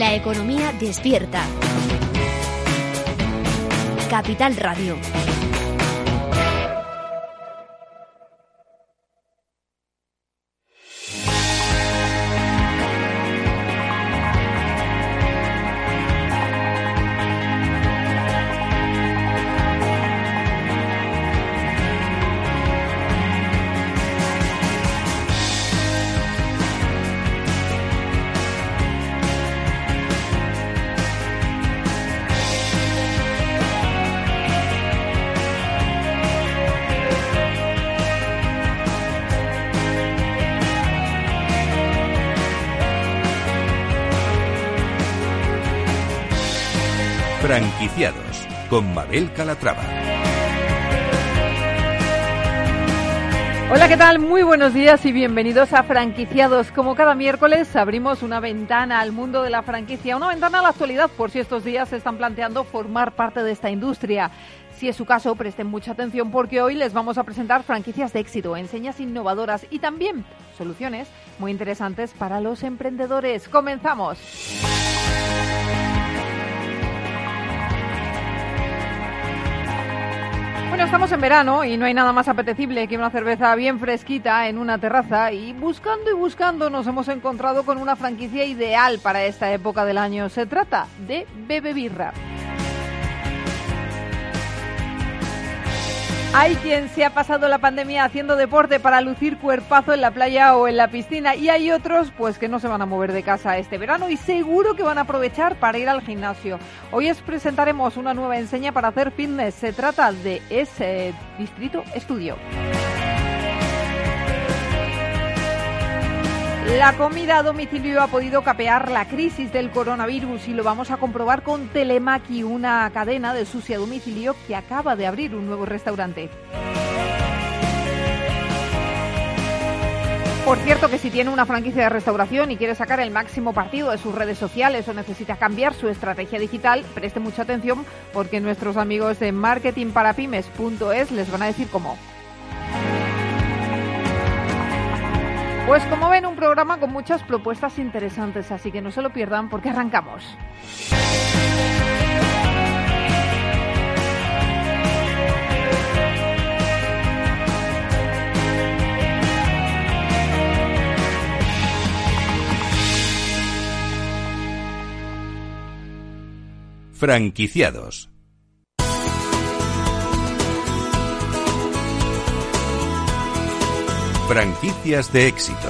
La economía despierta. Capital Radio. Franquiciados con Mabel Calatrava. Hola, ¿qué tal? Muy buenos días y bienvenidos a Franquiciados. Como cada miércoles abrimos una ventana al mundo de la franquicia, una ventana a la actualidad por si estos días se están planteando formar parte de esta industria. Si es su caso, presten mucha atención porque hoy les vamos a presentar franquicias de éxito, enseñas innovadoras y también soluciones muy interesantes para los emprendedores. ¡Comenzamos! Bueno, estamos en verano y no hay nada más apetecible que una cerveza bien fresquita en una terraza, y buscando nos hemos encontrado con una franquicia ideal para esta época del año. Se trata de Bebebirra. Hay quien se ha pasado la pandemia haciendo deporte para lucir cuerpazo en la playa o en la piscina, y hay otros pues que no se van a mover de casa este verano y seguro que van a aprovechar para ir al gimnasio. Hoy os presentaremos una nueva enseña para hacer fitness. Se trata de ese Distrito Estudio. La comida a domicilio ha podido capear la crisis del coronavirus y lo vamos a comprobar con Telemaki, una cadena de sushi a domicilio que acaba de abrir un nuevo restaurante. Por cierto, que si tiene una franquicia de restauración y quiere sacar el máximo partido de sus redes sociales o necesita cambiar su estrategia digital, preste mucha atención porque nuestros amigos de marketingparapymes.es les van a decir cómo. Pues como ven, un programa con muchas propuestas interesantes, así que no se lo pierdan porque arrancamos. Franquiciados. Franquicias de éxito.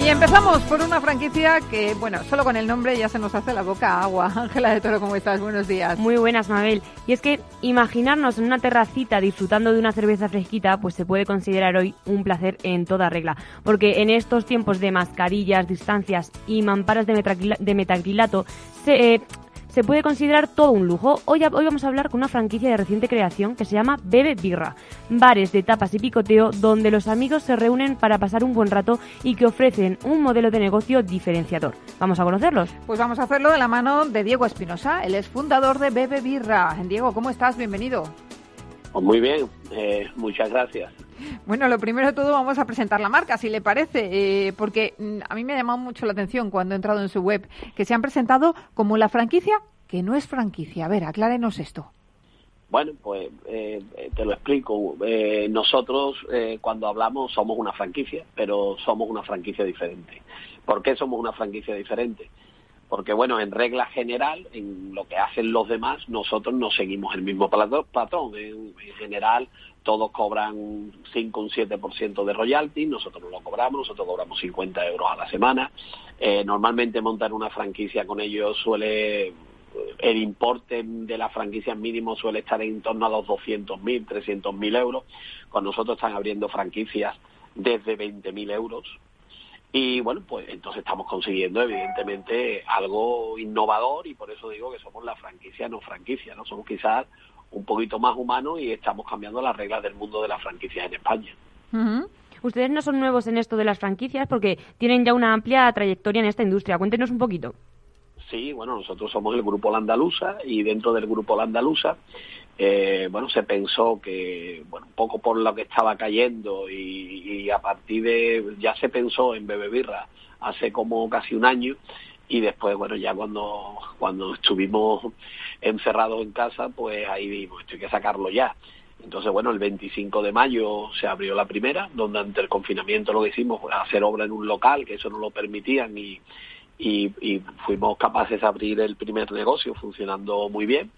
Y empezamos por una franquicia que, bueno, solo con el nombre ya se nos hace la boca agua. Ángela de Toro, ¿cómo estás? Buenos días. Muy buenas, Mabel. Y es que imaginarnos en una terracita disfrutando de una cerveza fresquita, pues se puede considerar hoy un placer en toda regla. Porque en estos tiempos de mascarillas, distancias y mamparas de metacrilato, se puede considerar todo un lujo. Hoy vamos a hablar con una franquicia de reciente creación que se llama Bebebirra. Bares de tapas y picoteo donde los amigos se reúnen para pasar un buen rato y que ofrecen un modelo de negocio diferenciador. ¿Vamos a conocerlos? Pues vamos a hacerlo de la mano de Diego Espinosa. Él es fundador de Bebebirra. Diego, ¿cómo estás? Bienvenido. Pues muy bien, muchas gracias. Bueno, lo primero de todo vamos a presentar la marca, si le parece, porque a mí me ha llamado mucho la atención cuando he entrado en su web que se han presentado como la franquicia que no es franquicia. A ver, aclárenos esto. Bueno, pues te lo explico. Nosotros cuando hablamos somos una franquicia, pero somos una franquicia diferente. ¿Por qué somos una franquicia diferente? Porque, bueno, en regla general, en lo que hacen los demás, nosotros no seguimos el mismo patrón. En general, todos cobran un 5, un 7% de royalty, nosotros no lo cobramos, nosotros cobramos 50 euros a la semana. Normalmente montar una franquicia con ellos suele... El importe de las franquicias mínimo suele estar en torno a los 200.000, 300.000 euros. Con nosotros están abriendo franquicias desde 20.000 euros. Y bueno, pues entonces estamos consiguiendo evidentemente algo innovador y por eso digo que somos la franquicia no franquicia, ¿no? Somos quizás un poquito más humanos y estamos cambiando las reglas del mundo de las franquicias en España. Uh-huh. Ustedes no son nuevos en esto de las franquicias porque tienen ya una amplia trayectoria en esta industria. Cuéntenos un poquito. Sí, bueno, nosotros somos el Grupo Landalusa y dentro del Grupo Landalusa, bueno, se pensó que, bueno, un poco por lo que estaba cayendo y a partir de, ya se pensó en Bebebirra hace como casi un año y después, bueno, ya cuando estuvimos encerrados en casa, pues ahí dijimos, esto hay que sacarlo ya. Entonces, bueno, el 25 de mayo se abrió la primera, donde ante el confinamiento lo que hicimos fue hacer obra en un local, que eso no lo permitían, y fuimos capaces de abrir el primer negocio funcionando muy bien.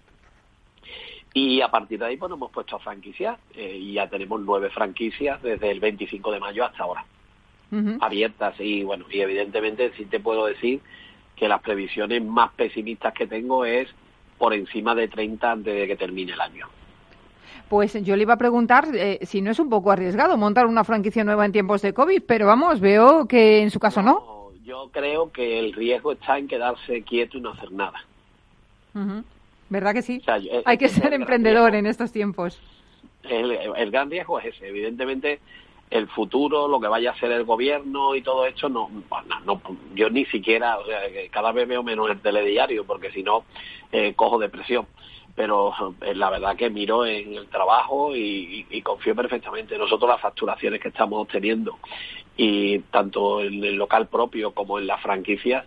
Y a partir de ahí, bueno, hemos puesto a franquiciar y ya tenemos 9 franquicias desde el 25 de mayo hasta ahora, abiertas. Y, bueno, y evidentemente sí te puedo decir que las previsiones más pesimistas que tengo es por encima de 30 antes de que termine el año. Pues yo le iba a preguntar si no es un poco arriesgado montar una franquicia nueva en tiempos de COVID, pero vamos, veo que en su caso no. Yo creo que el riesgo está en quedarse quieto y no hacer nada. ¿Verdad que sí? O sea, hay que ser emprendedor en estos tiempos. El gran riesgo es ese. Evidentemente, el futuro, lo que vaya a hacer el gobierno y todo esto, no, yo ni siquiera, o sea, cada vez veo menos el telediario, porque si no, cojo depresión. Pero la verdad que miro en el trabajo y confío perfectamente. Nosotros las facturaciones que estamos obteniendo, y tanto en el local propio como en las franquicias,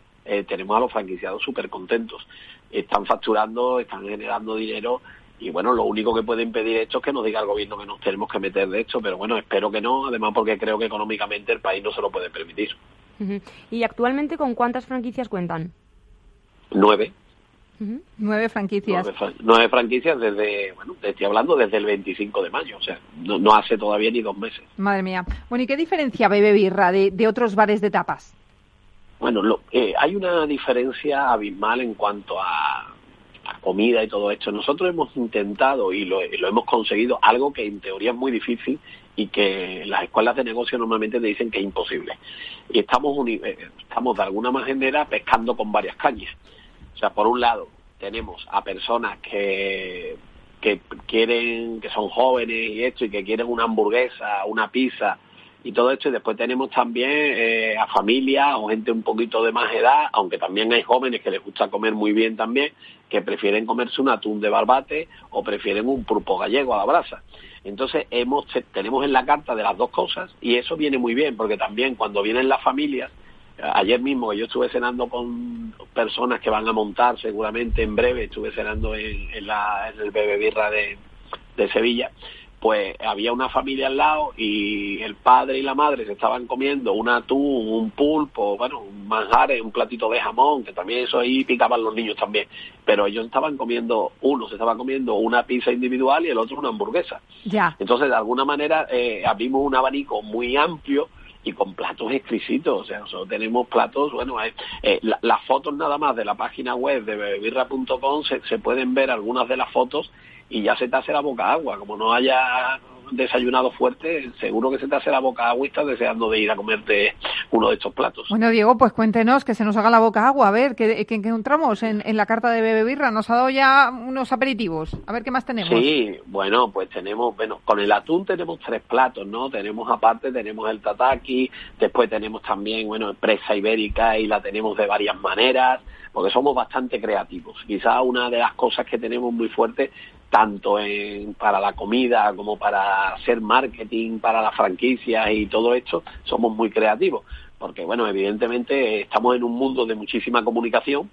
tenemos a los franquiciados súper contentos. Están facturando, están generando dinero y, bueno, lo único que puede impedir esto es que nos diga el gobierno que nos tenemos que meter de esto. Pero, bueno, espero que no, además porque creo que económicamente el país no se lo puede permitir. ¿Y actualmente con cuántas franquicias cuentan? 9. 9 franquicias. 9 franquicias desde, bueno, te estoy hablando desde el 25 de mayo, o sea, no hace todavía ni 2 meses. Madre mía. Bueno, ¿y qué diferencia Bebebirra de otros bares de tapas? Bueno, hay una diferencia abismal en cuanto a comida y todo esto. Nosotros hemos intentado y lo hemos conseguido, algo que en teoría es muy difícil y que las escuelas de negocio normalmente te dicen que es imposible. Y estamos de alguna manera pescando con varias cañas. O sea, por un lado, tenemos a personas que quieren, que son jóvenes y esto, y que quieren una hamburguesa, una pizza y todo esto. Y después tenemos también a familias o gente un poquito de más edad, aunque también hay jóvenes que les gusta comer muy bien también, que prefieren comerse un atún de barbate o prefieren un pulpo gallego a la brasa. Entonces tenemos en la carta de las dos cosas y eso viene muy bien, porque también cuando vienen las familias. Ayer mismo yo estuve cenando con personas que van a montar seguramente en breve, estuve cenando en el Bebebirra de Sevilla, pues había una familia al lado y el padre y la madre se estaban comiendo un atún, un pulpo, bueno, un manjares, un platito de jamón, que también eso ahí picaban los niños también, pero ellos estaban comiendo, uno se estaba comiendo una pizza individual y el otro una hamburguesa. Ya. Entonces, de alguna manera, abrimos un abanico muy amplio y con platos exquisitos. O sea, nosotros tenemos platos, bueno, las fotos nada más de la página web de bebebirra.com se pueden ver algunas de las fotos y ya se te hace la boca agua. Como no haya desayunado fuerte, seguro que se te hace la boca agua y estás deseando de ir a comerte uno de estos platos. Bueno, Diego, pues cuéntenos, que se nos haga la boca agua. A ver, ¿qué encontramos en la carta de Bebebirra? Nos ha dado ya unos aperitivos. A ver, ¿qué más tenemos? Sí, bueno, pues tenemos, bueno, con el atún tenemos 3 platos, ¿no? Tenemos aparte, tenemos el tataki, después tenemos también, bueno, presa ibérica y la tenemos de varias maneras, porque somos bastante creativos. Quizá una de las cosas que tenemos muy fuerte, tanto para la comida como para hacer marketing, para las franquicias y todo esto, somos muy creativos. Porque, bueno, evidentemente estamos en un mundo de muchísima comunicación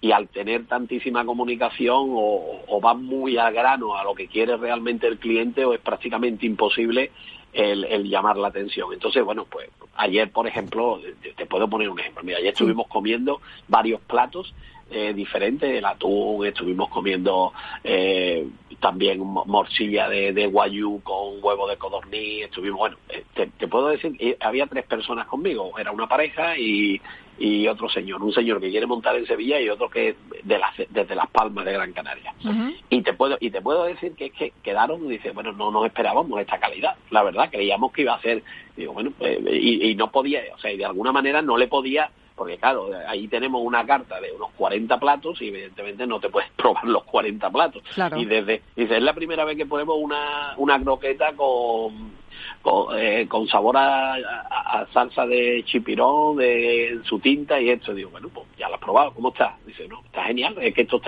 y al tener tantísima comunicación o vas muy al grano a lo que quiere realmente el cliente o es prácticamente imposible el llamar la atención. Entonces, bueno, pues ayer, por ejemplo, te puedo poner un ejemplo. Mira, ayer estuvimos comiendo varios platos diferentes, el atún, estuvimos comiendo también morcilla de guayú con huevo de codorniz, estuvimos, bueno, te puedo decir, había 3 personas conmigo, era una pareja y otro señor, un señor que quiere montar en Sevilla y otro que desde Las Palmas de Gran Canaria. Y te puedo decir que es que quedaron y dice, bueno, no nos esperábamos esta calidad, la verdad, creíamos que iba a ser, digo, bueno, y no podía, o sea, y de alguna manera no le podía, porque claro, ahí tenemos una carta de unos 40 platos y evidentemente no te puedes probar los 40 platos. Claro. Y es la primera vez que ponemos una croqueta con sabor a a salsa de chipirón, de su tinta y esto. Y digo, bueno, pues ya lo has probado, ¿cómo está? Dice, no, está genial, es que esto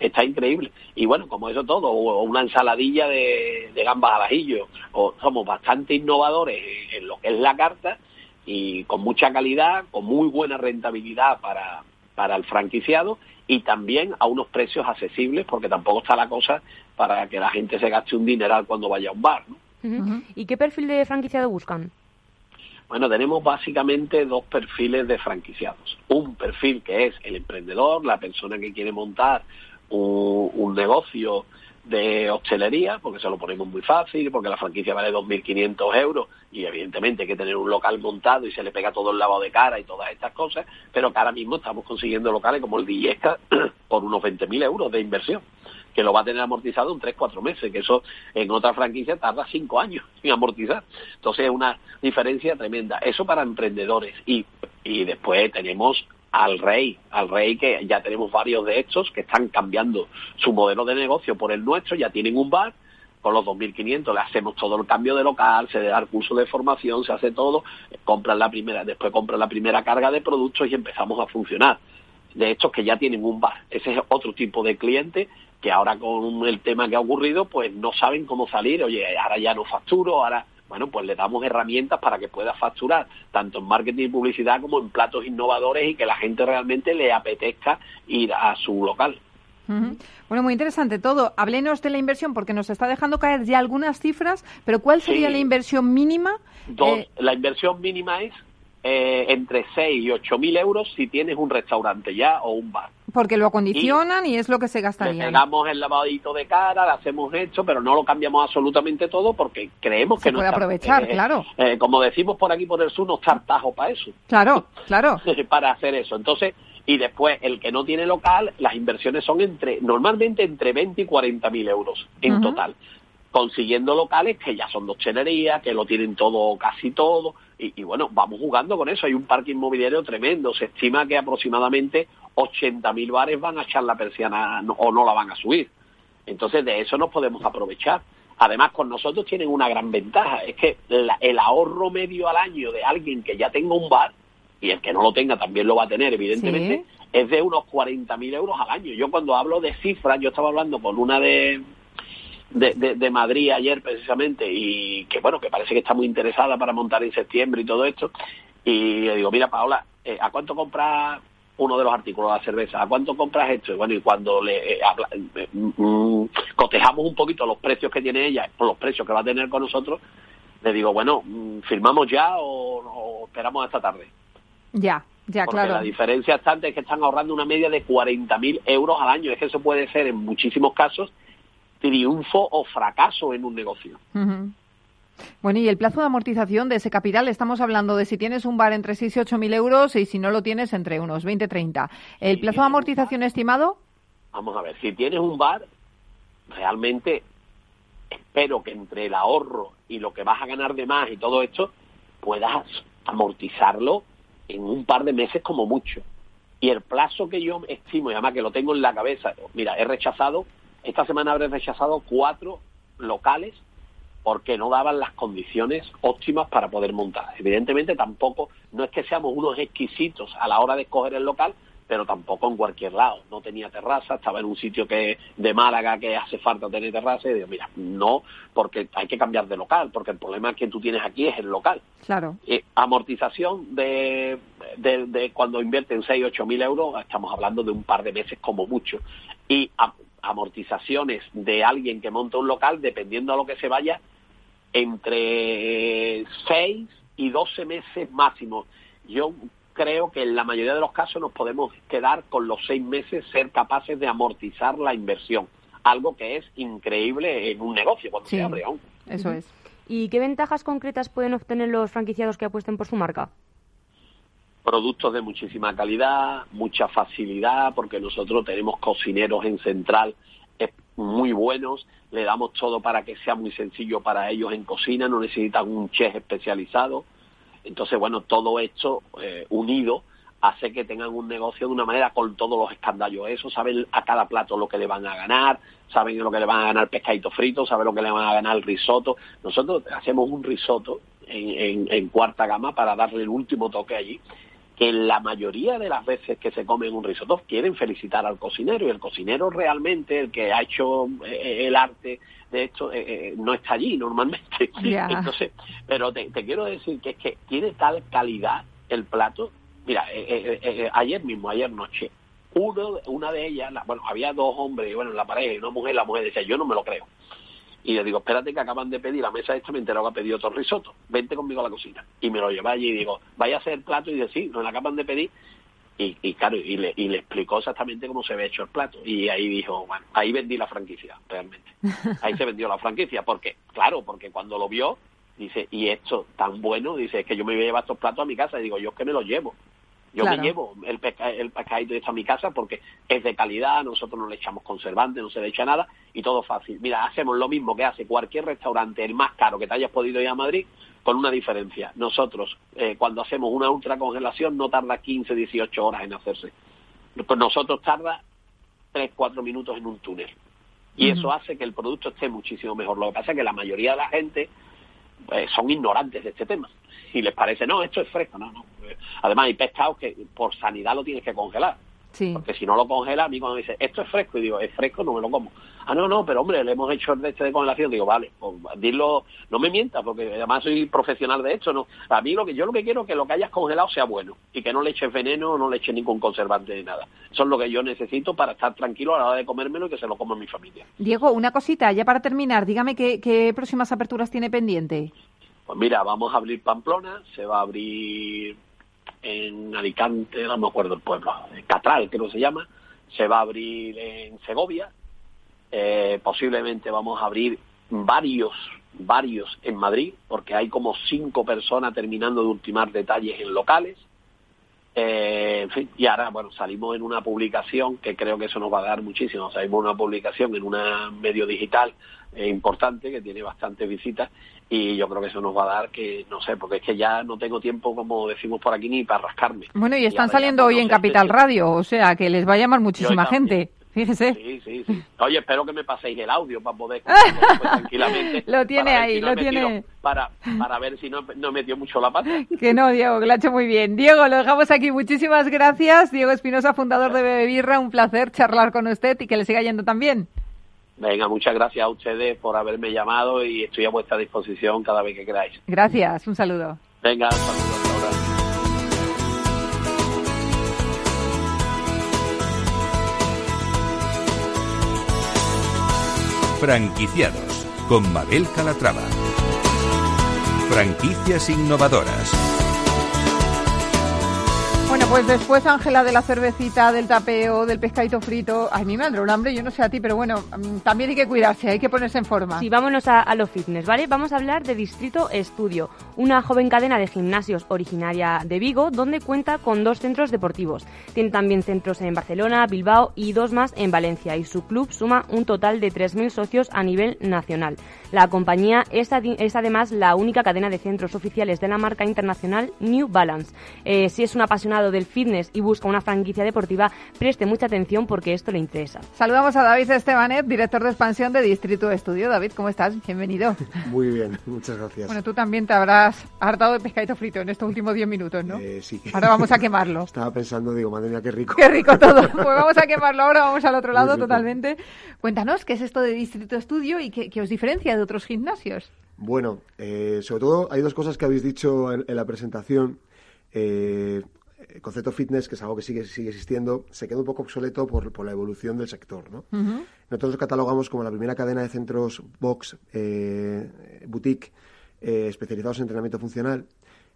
está increíble. Y bueno, como eso todo, o una ensaladilla de gambas al ajillo. O somos bastante innovadores en lo que es la carta y con mucha calidad, con muy buena rentabilidad para el franquiciado y también a unos precios accesibles, porque tampoco está la cosa para que la gente se gaste un dineral cuando vaya a un bar, ¿no? Uh-huh. ¿Y qué perfil de franquiciado buscan? Bueno, tenemos básicamente dos perfiles de franquiciados. Un perfil que es el emprendedor, la persona que quiere montar un negocio de hostelería, porque se lo ponemos muy fácil, porque la franquicia vale 2.500 euros y evidentemente hay que tener un local montado y se le pega todo el lavado de cara y todas estas cosas, pero que ahora mismo estamos consiguiendo locales como el Villesca por unos 20.000 euros de inversión, que lo va a tener amortizado en 3-4 meses, que eso en otra franquicia tarda 5 años en amortizar. Entonces es una diferencia tremenda. Eso para emprendedores. Y después tenemos al rey que ya tenemos varios de estos que están cambiando su modelo de negocio por el nuestro, ya tienen un bar, con los 2.500 le hacemos todo el cambio de local, se le da el curso de formación, se hace todo, compran la primera carga de productos y empezamos a funcionar. De estos que ya tienen un bar, ese es otro tipo de cliente que ahora con el tema que ha ocurrido pues no saben cómo salir. Oye, ahora ya no facturo, ahora... Bueno, pues le damos herramientas para que pueda facturar, tanto en marketing y publicidad como en platos innovadores y que la gente realmente le apetezca ir a su local. Uh-huh. Bueno, muy interesante todo. Háblenos de la inversión, porque nos está dejando caer ya algunas cifras, pero ¿cuál sería la inversión mínima? La inversión mínima es entre 6 y 8.000 euros si tienes un restaurante ya o un bar. Porque lo acondicionan y es lo que se gastaría. Le damos el lavadito de cara, le hacemos esto, pero no lo cambiamos absolutamente todo porque creemos que no puede aprovechar, claro. Como decimos por aquí, por el sur, no está tajo para eso. Claro, claro. Para hacer eso. Entonces, y después, el que no tiene local, las inversiones son normalmente entre 20 y 40.000 euros en uh-huh. total. Consiguiendo locales que ya son de hostelería, que lo tienen todo, casi todo, y bueno, vamos jugando con eso. Hay un parque inmobiliario tremendo, se estima que aproximadamente 80.000 bares van a echar la persiana o no la van a subir. Entonces de eso nos podemos aprovechar. Además, con nosotros tienen una gran ventaja, es que el ahorro medio al año de alguien que ya tenga un bar, y el que no lo tenga también lo va a tener, evidentemente, ¿sí? es de unos 40.000 euros al año. Yo cuando hablo de cifras, yo estaba hablando con una de Madrid ayer precisamente, y que bueno, que parece que está muy interesada para montar en septiembre y todo esto, y le digo, mira Paola, ¿a cuánto compras uno de los artículos de la cerveza? ¿A cuánto compras esto? Y bueno, y cuando le cotejamos un poquito los precios que tiene ella, por los precios que va a tener con nosotros, le digo, bueno, ¿firmamos ya o esperamos hasta tarde? Ya, porque claro. La diferencia es tanto, es que están ahorrando una media de 40.000 euros al año, es que eso puede ser en muchísimos casos triunfo o fracaso en un negocio. Uh-huh. Bueno, y el plazo de amortización de ese capital, estamos hablando de si tienes un bar entre 6 y 8.000 euros y si no lo tienes entre unos 20 y 30. ¿El plazo de amortización estimado? Vamos a ver, si tienes un bar, realmente espero que entre el ahorro y lo que vas a ganar de más y todo esto, puedas amortizarlo en un par de meses como mucho. Y el plazo que yo estimo, y además que lo tengo en la cabeza, mira, esta semana habré rechazado 4 locales porque no daban las condiciones óptimas para poder montar. Evidentemente tampoco, no es que seamos unos exquisitos a la hora de escoger el local, pero tampoco en cualquier lado. No tenía terraza, estaba en un sitio de Málaga que hace falta tener terraza, y digo, mira, no, porque hay que cambiar de local, porque el problema que tú tienes aquí es el local. Claro. Amortización de cuando invierten 6 o 8.000 euros, estamos hablando de un par de meses como mucho. Y amortizaciones de alguien que monta un local, dependiendo a lo que se vaya, entre 6 y 12 meses máximo. Yo creo que en la mayoría de los casos nos podemos quedar con los 6 meses, ser capaces de amortizar la inversión, algo que es increíble en un negocio cuando se abre aún. Eso es. ¿Y qué ventajas concretas pueden obtener los franquiciados que apuesten por su marca? Productos de muchísima calidad, mucha facilidad, porque nosotros tenemos cocineros en central muy buenos, le damos todo para que sea muy sencillo para ellos en cocina, no necesitan un chef especializado. Entonces, bueno, todo esto unido hace que tengan un negocio de una manera con todos los escandallos. Eso, saben a cada plato lo que le van a ganar, saben lo que le van a ganar pescadito frito, saben lo que le van a ganar el risotto. Nosotros hacemos un risotto en cuarta gama para darle el último toque allí, que la mayoría de las veces que se comen un risotto quieren felicitar al cocinero, y el cocinero realmente, el que ha hecho el arte de esto, no está allí normalmente. Yeah. Entonces, pero te quiero decir que es que tiene tal calidad el plato. Mira, ayer noche, una de ellas, había dos hombres, la pareja y una mujer, la mujer decía, yo no me lo creo. Y le digo, espérate que acaban de pedir, la mesa esta me enteró que ha pedido otro risotto, vente conmigo a la cocina. Y me lo lleva allí y digo, vaya a hacer el plato, y dice, sí, nos la acaban de pedir. Y le explicó exactamente cómo se había hecho el plato. Y ahí dijo, ahí vendí la franquicia, realmente. Ahí se vendió la franquicia, porque cuando lo vio, dice, y esto tan bueno, dice, es que yo me voy a llevar estos platos a mi casa. Y digo, yo es que me los llevo. Me llevo el pescadito está a mi casa porque es de calidad, nosotros no le echamos conservante, no se le echa nada y todo fácil. Mira, hacemos lo mismo que hace cualquier restaurante, el más caro que te hayas podido ir a Madrid, con una diferencia. Nosotros, cuando hacemos una ultracongelación, no tarda 15, 18 horas en hacerse. Pues nosotros tarda 3, 4 minutos en un túnel. Y eso hace que el producto esté muchísimo mejor. Lo que pasa es que la mayoría de la gente son ignorantes de este tema. Si les parece, no, esto es fresco, no. Además, hay pescados que por sanidad lo tienes que congelar. Sí. Porque si no lo congela, a mí cuando me dice, esto es fresco, y digo, es fresco, no me lo como. Ah, no, pero hombre, le hemos hecho el de congelación. Digo, vale, pues, dilo, no me mientas, porque además soy profesional de esto, ¿no? A mí yo lo que quiero es que lo que hayas congelado sea bueno, y que no le eches veneno, no le eches ningún conservante ni nada. Eso es lo que yo necesito para estar tranquilo a la hora de comérmelo y que se lo coma mi familia. Diego, una cosita, ya para terminar, dígame qué próximas aperturas tiene pendiente. Pues mira, vamos a abrir Pamplona, se va a abrir en Alicante, no me acuerdo el pueblo, Catral creo que se llama, se va a abrir en Segovia, posiblemente vamos a abrir varios en Madrid, porque hay como 5 personas terminando de ultimar detalles en locales, en fin, y ahora salimos en una publicación que creo que eso nos va a dar muchísimo, salimos una publicación en un medio digital importante que tiene bastantes visitas, y yo creo que eso nos va a dar que, no sé, porque es que ya no tengo tiempo, como decimos por aquí, ni para rascarme. Bueno, y están saliendo hoy en Capital Radio, o sea, que les va a llamar muchísima gente. Fíjese. Sí. Oye, espero que me paséis el audio para poder escucharlo tranquilamente. Lo tiene ahí, si no lo tiene. Para ver si no metió mucho la pata. Que no, Diego, que lo ha hecho muy bien. Diego, lo dejamos aquí. Muchísimas gracias. Diego Espinosa, fundador de Bebebirra. Un placer charlar con usted y que le siga yendo tan bien. Venga, muchas gracias a ustedes por haberme llamado y estoy a vuestra disposición cada vez que queráis. Gracias, un saludo. Venga, un saludo. Hasta ahora. Franquiciados con Mabel Calatrava. Franquicias innovadoras. Bueno, pues después, Ángela, de la cervecita, del tapeo, del pescadito frito, a mí me entró un hambre, yo no sé a ti, pero bueno, también hay que cuidarse, hay que ponerse en forma. Sí, vámonos a lo fitness, ¿vale? Vamos a hablar de Distrito Estudio, una joven cadena de gimnasios originaria de Vigo, donde cuenta con 2 centros deportivos. Tiene también centros en Barcelona, Bilbao y 2 más en Valencia, y su club suma un total de 3.000 socios a nivel nacional. La compañía es además la única cadena de centros oficiales de la marca internacional New Balance. Si es un apasionado del fitness y busca una franquicia deportiva, preste mucha atención porque esto le interesa. Saludamos a David Estebanet, director de expansión de Distrito Estudio. David, ¿cómo estás? Bienvenido. Muy bien, muchas gracias. Bueno, tú también te habrás hartado de pescadito frito en estos últimos 10 minutos, ¿no? Sí. Ahora vamos a quemarlo. Estaba pensando, digo, madre mía, qué rico. Qué rico todo. Pues vamos a quemarlo ahora, vamos al otro lado totalmente. Cuéntanos, ¿qué es esto de Distrito Estudio y qué os diferencia de otros gimnasios? Bueno, sobre todo hay 2 cosas que habéis dicho en la presentación. El concepto fitness, que es algo que sigue existiendo, se queda un poco obsoleto por la evolución del sector, ¿no? Uh-huh. Nosotros lo catalogamos como la primera cadena de centros box, boutique, especializados en entrenamiento funcional,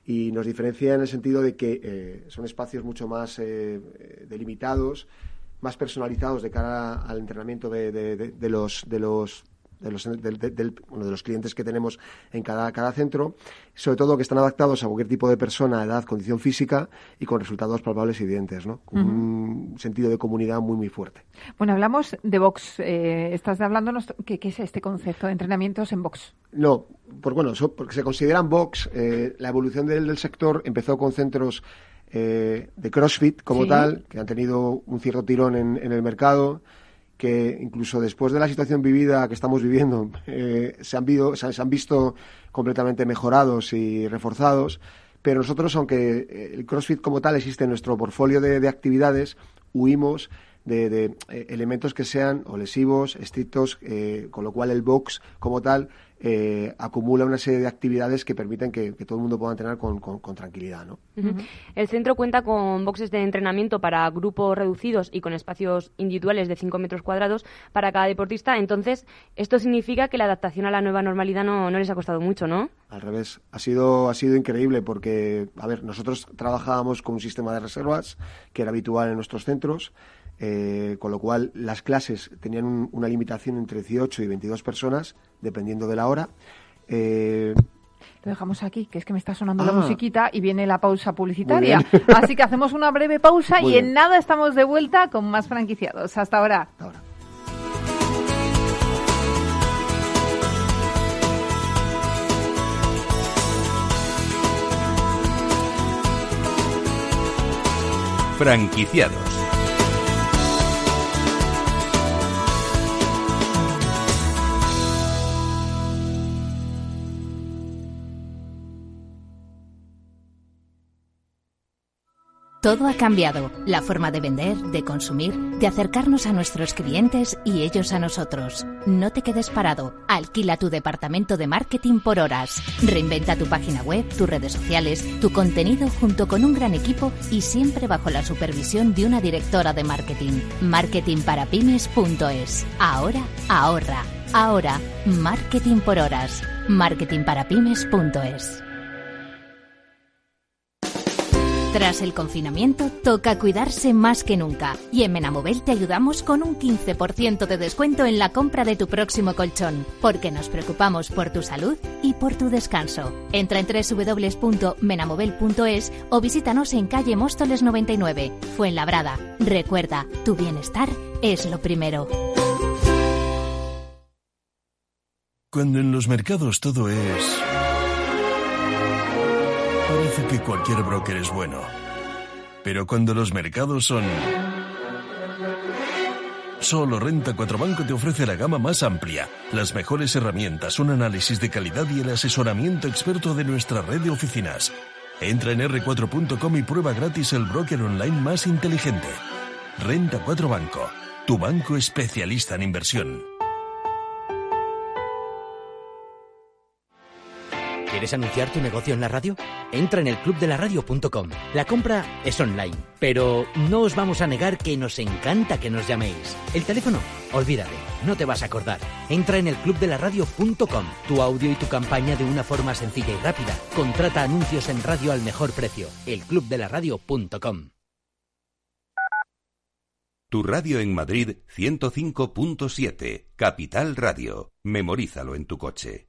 y nos diferencia en el sentido de que son espacios mucho más delimitados, más personalizados de cara al entrenamiento de los clientes que tenemos en cada centro, sobre todo que están adaptados a cualquier tipo de persona, edad, condición física y con resultados palpables y evidentes, ¿no? Con un sentido de comunidad muy, muy fuerte. Bueno, hablamos de box. Estás hablándonos, ¿qué es este concepto de entrenamientos en box? No, porque se consideran box. La evolución del sector empezó con centros de CrossFit como tal, que han tenido un cierto tirón en el mercado. que incluso después de la situación vivida que estamos viviendo se han visto completamente mejorados y reforzados, pero nosotros, aunque el CrossFit como tal existe en nuestro portfolio de actividades, huimos de elementos que sean o lesivos, estrictos, con lo cual el box como tal acumula una serie de actividades que permiten que todo el mundo pueda entrenar con tranquilidad, ¿no? Uh-huh. El centro cuenta con boxes de entrenamiento para grupos reducidos y con espacios individuales de 5 metros cuadrados para cada deportista. Entonces, esto significa que la adaptación a la nueva normalidad no les ha costado mucho, ¿no? Al revés. Ha sido increíble porque, a ver, nosotros trabajábamos con un sistema de reservas que era habitual en nuestros centros. Con lo cual las clases tenían una limitación entre 18 y 22 personas, dependiendo de la hora. Lo dejamos aquí, que es que me está sonando la musiquita y viene la pausa publicitaria. Así que hacemos una breve pausa y en nada estamos de vuelta con más franquiciados. Hasta ahora. Hasta ahora. Franquiciados. Todo ha cambiado, la forma de vender, de consumir, de acercarnos a nuestros clientes y ellos a nosotros. No te quedes parado, alquila tu departamento de marketing por horas. Reinventa tu página web, tus redes sociales, tu contenido junto con un gran equipo y siempre bajo la supervisión de una directora de marketing. marketingparapymes.es. Ahora, ahorra. Ahora, marketing por horas. marketingparapymes.es. Tras el confinamiento, toca cuidarse más que nunca. Y en Menamobel te ayudamos con un 15% de descuento en la compra de tu próximo colchón, porque nos preocupamos por tu salud y por tu descanso. Entra en www.menamobel.es o visítanos en calle Móstoles 99, Fuenlabrada. Recuerda, tu bienestar es lo primero. Cuando en los mercados todo es... Parece que cualquier broker es bueno, pero cuando los mercados son... Solo Renta 4 Banco te ofrece la gama más amplia, las mejores herramientas, un análisis de calidad y el asesoramiento experto de nuestra red de oficinas. Entra en r4.com y prueba gratis el broker online más inteligente. Renta 4 Banco, tu banco especialista en inversión. ¿Quieres anunciar tu negocio en la radio? Entra en elclubdelaradio.com. La compra es online, pero no os vamos a negar que nos encanta que nos llaméis. El teléfono, olvídate, no te vas a acordar. Entra en elclubdelaradio.com. Tu audio y tu campaña de una forma sencilla y rápida. Contrata anuncios en radio al mejor precio. elclubdelaradio.com. Tu radio en Madrid, 105.7, Capital Radio. Memorízalo en tu coche.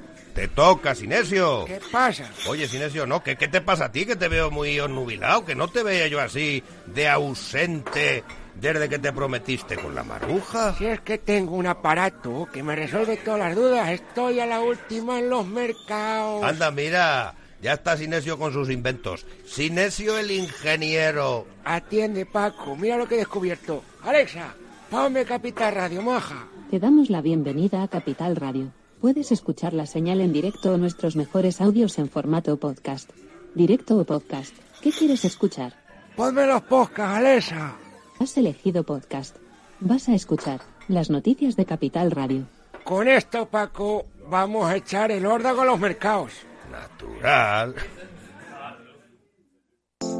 ¡Te toca, Sinesio! ¿Qué pasa? Oye, Sinesio, no, ¿qué te pasa a ti? Que te veo muy onnubilado, que no te veía yo así de ausente desde que te prometiste con la Maruja. Si es que tengo un aparato que me resuelve todas las dudas, estoy a la última en los mercados. Anda, mira, ya está Sinesio con sus inventos. Sinesio el ingeniero. Atiende, Paco, mira lo que he descubierto. Alexa, ponme Capital Radio, moja. Te damos la bienvenida a Capital Radio. Puedes escuchar la señal en directo o nuestros mejores audios en formato podcast. Directo o podcast. ¿Qué quieres escuchar? ¡Ponme los podcasts, Alexa! Has elegido podcast. Vas a escuchar las noticias de Capital Radio. Con esto, Paco, vamos a echar el órdago a los mercados. Natural.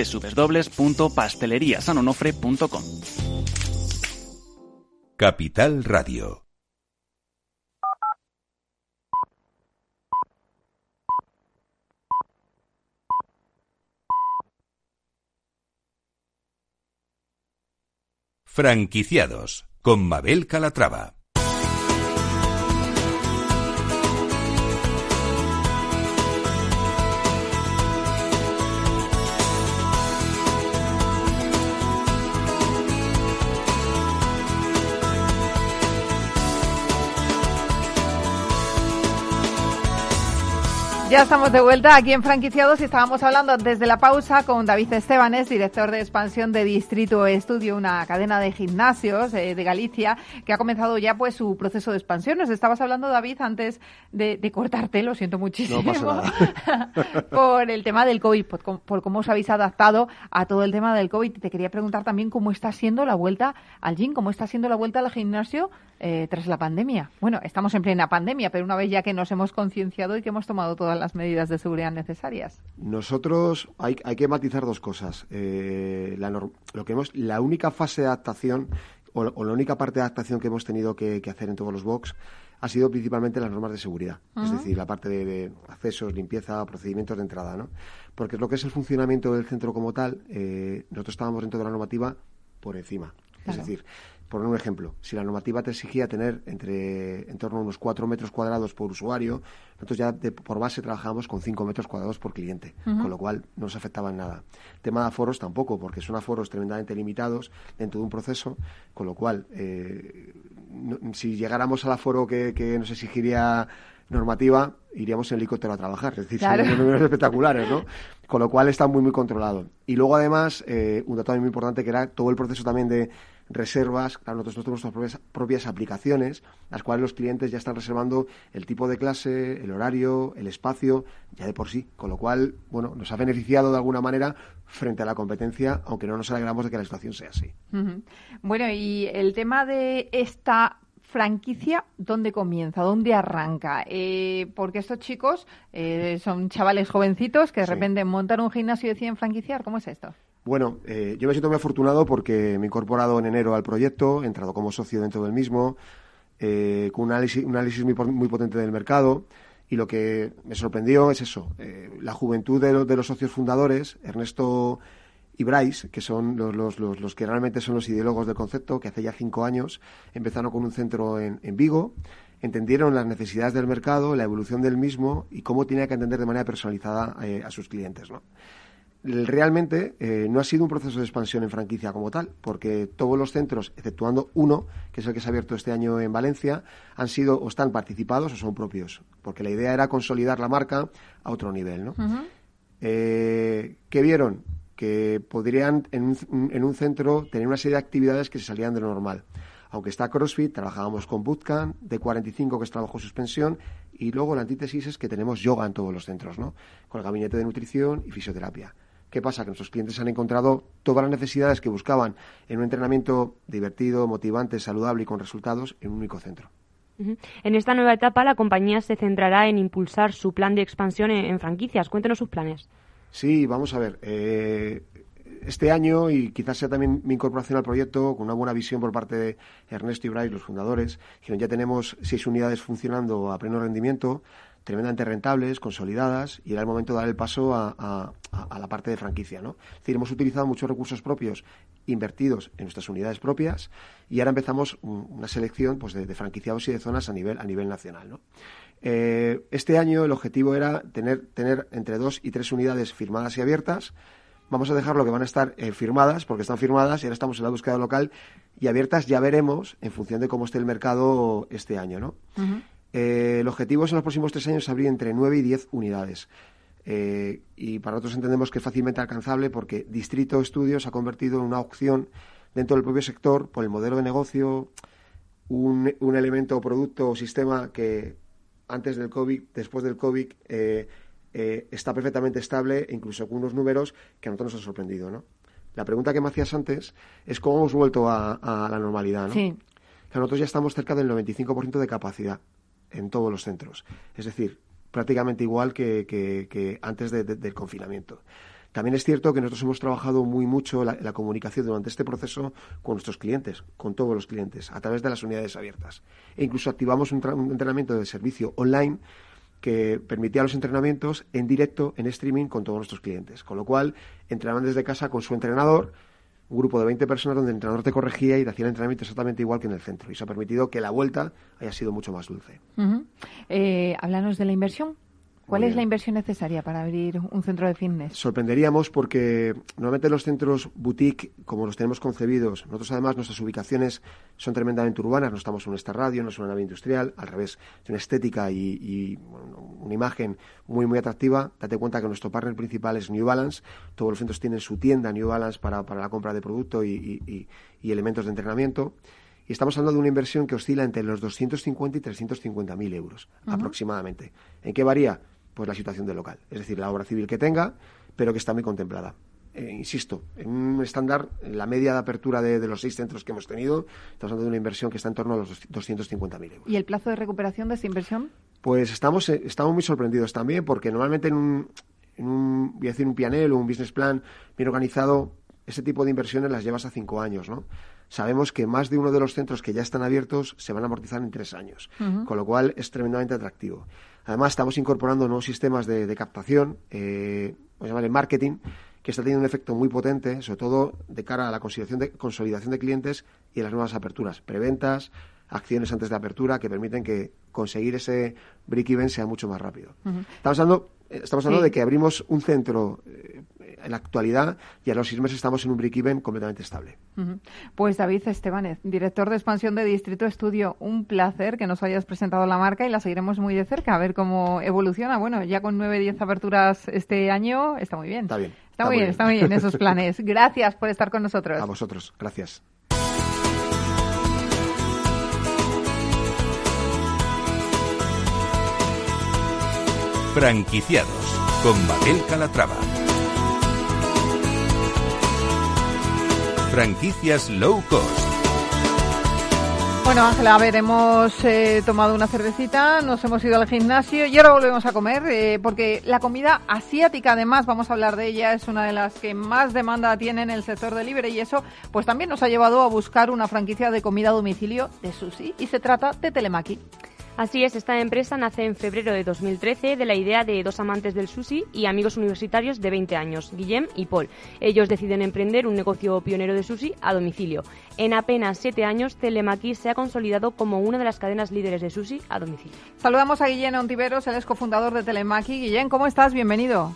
www.pasteleriasanonofre.com. Capital Radio. Franquiciados con Mabel Calatrava. Ya estamos de vuelta aquí en Franquiciados y estábamos hablando desde la pausa con David Estebanet, director de expansión de Distrito Estudio, una cadena de gimnasios de Galicia que ha comenzado ya pues su proceso de expansión. Nos estabas hablando, David, antes de cortarte, lo siento muchísimo, no pasa nada. Por el tema del COVID, por cómo os habéis adaptado a todo el tema del COVID. Te quería preguntar también cómo está siendo la vuelta al gym, cómo está siendo la vuelta al gimnasio tras la pandemia. Bueno, estamos en plena pandemia, pero una vez ya que nos hemos concienciado y que hemos tomado todas las medidas de seguridad necesarias. Nosotros hay que matizar dos cosas. La única fase de adaptación o la única parte de adaptación que hemos tenido que hacer en todos los box ha sido principalmente las normas de seguridad. Uh-huh. Es decir, la parte de accesos, limpieza, procedimientos de entrada, ¿no? Porque lo que es el funcionamiento del centro como tal, nosotros estábamos dentro de la normativa por encima. Claro. Es decir, por un ejemplo, si la normativa te exigía tener en torno a unos 4 metros cuadrados por usuario, nosotros ya por base trabajábamos con 5 metros cuadrados por cliente, uh-huh, con lo cual no nos afectaba en nada. Tema de aforos tampoco, porque son aforos tremendamente limitados dentro de un proceso, con lo cual, si llegáramos al aforo que nos exigiría normativa, iríamos en helicóptero a trabajar, es decir, claro, son números espectaculares, ¿no? Con lo cual está muy, muy controlado. Y luego, además, un dato muy importante que era todo el proceso también de reservas. Claro, nosotros tenemos nuestras propias aplicaciones, las cuales los clientes ya están reservando el tipo de clase, el horario, el espacio, ya de por sí. Con lo cual, bueno, nos ha beneficiado de alguna manera frente a la competencia, aunque no nos alegramos de que la situación sea así. Uh-huh. Bueno, y el tema de esta franquicia, ¿dónde comienza? ¿Dónde arranca? Porque estos chicos son chavales jovencitos que de repente montan un gimnasio y deciden franquiciar. ¿Cómo es esto? Bueno, yo me siento muy afortunado porque me he incorporado en enero al proyecto, he entrado como socio dentro del mismo, con un análisis muy, muy potente del mercado, y lo que me sorprendió es eso, la juventud de los socios fundadores, Ernesto y Bryce, que son los que realmente son los ideólogos del concepto, que hace ya 5 años empezaron con un centro en Vigo, entendieron las necesidades del mercado, la evolución del mismo y cómo tenía que entender de manera personalizada a sus clientes, ¿no? Realmente no ha sido un proceso de expansión en franquicia como tal, porque todos los centros, exceptuando uno, que es el que se ha abierto este año en Valencia, han sido o están participados o son propios, porque la idea era consolidar la marca a otro nivel, ¿no? Uh-huh. ¿Qué vieron? Que podrían en un centro tener una serie de actividades que se salían de lo normal. Aunque está CrossFit, trabajábamos con Bootcamp, de 45 que es trabajo suspensión, y luego la antítesis es que tenemos yoga en todos los centros, ¿no? Con el gabinete de nutrición y fisioterapia. ¿Qué pasa? Que nuestros clientes han encontrado todas las necesidades que buscaban en un entrenamiento divertido, motivante, saludable y con resultados en un único centro. En esta nueva etapa la compañía se centrará en impulsar su plan de expansión en franquicias. Cuéntenos sus planes. Sí, vamos a ver. Este año, y quizás sea también mi incorporación al proyecto, con una buena visión por parte de Ernesto y Bryce, los fundadores, que ya tenemos 6 unidades funcionando a pleno rendimiento, tremendamente rentables, consolidadas, y era el momento de dar el paso a la parte de franquicia, ¿no? Es decir, hemos utilizado muchos recursos propios invertidos en nuestras unidades propias y ahora empezamos una selección pues, de franquiciados y de zonas a nivel nacional, ¿no? Este año el objetivo era tener entre 2 y 3 unidades firmadas y abiertas. Vamos a dejar lo que van a estar firmadas, porque están firmadas y ahora estamos en la búsqueda local, y abiertas ya veremos en función de cómo esté el mercado este año, ¿no? Uh-huh. El objetivo es en los próximos 3 años abrir entre 9 y 10 unidades. y para nosotros entendemos que es fácilmente alcanzable porque Distrito Estudio se ha convertido en una opción dentro del propio sector por el modelo de negocio, un elemento o producto o sistema que antes del COVID, después del COVID, está perfectamente estable, incluso con unos números que a nosotros nos han sorprendido, ¿no? La pregunta que me hacías antes es cómo hemos vuelto a la normalidad, ¿no? Sí. O sea, nosotros ya estamos cerca del 95% de capacidad en todos los centros. Es decir, prácticamente igual que antes del confinamiento. También es cierto que nosotros hemos trabajado muy mucho la comunicación durante este proceso con nuestros clientes, con todos los clientes, a través de las unidades abiertas. E incluso activamos un entrenamiento de servicio online que permitía los entrenamientos en directo, en streaming, con todos nuestros clientes. Con lo cual, entrenaban desde casa con su entrenador, un grupo de 20 personas donde el entrenador te corregía y te hacía el entrenamiento exactamente igual que en el centro. Y eso ha permitido que la vuelta haya sido mucho más dulce. Uh-huh. Háblanos de la inversión. ¿Cuál es la inversión necesaria para abrir un centro de fitness? Sorprenderíamos porque normalmente los centros boutique, como los tenemos concebidos, nosotros además nuestras ubicaciones son tremendamente urbanas, no estamos en esta radio, no es una nave industrial, al revés, es una estética y una imagen muy, muy atractiva. Date cuenta que nuestro partner principal es New Balance, todos los centros tienen su tienda New Balance para la compra de producto y elementos de entrenamiento. Y estamos hablando de una inversión que oscila entre los 250 y 350.000 euros, uh-huh, aproximadamente. ¿En qué varía? Pues la situación del local, es decir, la obra civil que tenga, pero que está muy contemplada. Insisto, en un estándar, en la media de apertura de los 6 centros que hemos tenido, estamos hablando de una inversión que está en torno a los 250.000 euros. ¿Y el plazo de recuperación de esta inversión? Pues estamos muy sorprendidos también, porque normalmente voy a decir un P&L o un business plan bien organizado, este tipo de inversiones las llevas a 5 años, ¿no? Sabemos que más de uno de los centros que ya están abiertos se van a amortizar en 3 años, uh-huh, con lo cual es tremendamente atractivo. Además, estamos incorporando nuevos sistemas de captación, vamos a llamarle marketing, que está teniendo un efecto muy potente, sobre todo de cara a la consolidación de clientes y a las nuevas aperturas, preventas, acciones antes de apertura, que permiten que conseguir ese break-even sea mucho más rápido. Uh-huh. Estamos hablando de que abrimos un centro en la actualidad y a los 6 meses estamos en un break-even completamente estable. Uh-huh. Pues David Estebanet, director de expansión de Distrito Estudio, un placer que nos hayas presentado la marca y la seguiremos muy de cerca, a ver cómo evoluciona. Bueno, ya con 9-10 aperturas este año, está muy bien. Está muy bien esos planes. Gracias por estar con nosotros. A vosotros, gracias. Franquiciados con Mabel Calatrava. Franquicias low cost. Bueno, Ángela, a ver, hemos tomado una cervecita, nos hemos ido al gimnasio y ahora volvemos a comer, porque la comida asiática, además, vamos a hablar de ella, es una de las que más demanda tiene en el sector delivery y eso pues también nos ha llevado a buscar una franquicia de comida a domicilio de sushi, y se trata de Telemaki. Así es, esta empresa nace en febrero de 2013 de la idea de 2 amantes del sushi y amigos universitarios de 20 años, Guillem y Paul. Ellos deciden emprender un negocio pionero de sushi a domicilio. En apenas 7 años, Telemaki se ha consolidado como una de las cadenas líderes de sushi a domicilio. Saludamos a Guillem Ontiveros, el ex cofundador de Telemaki. Guillem, ¿cómo estás? Bienvenido.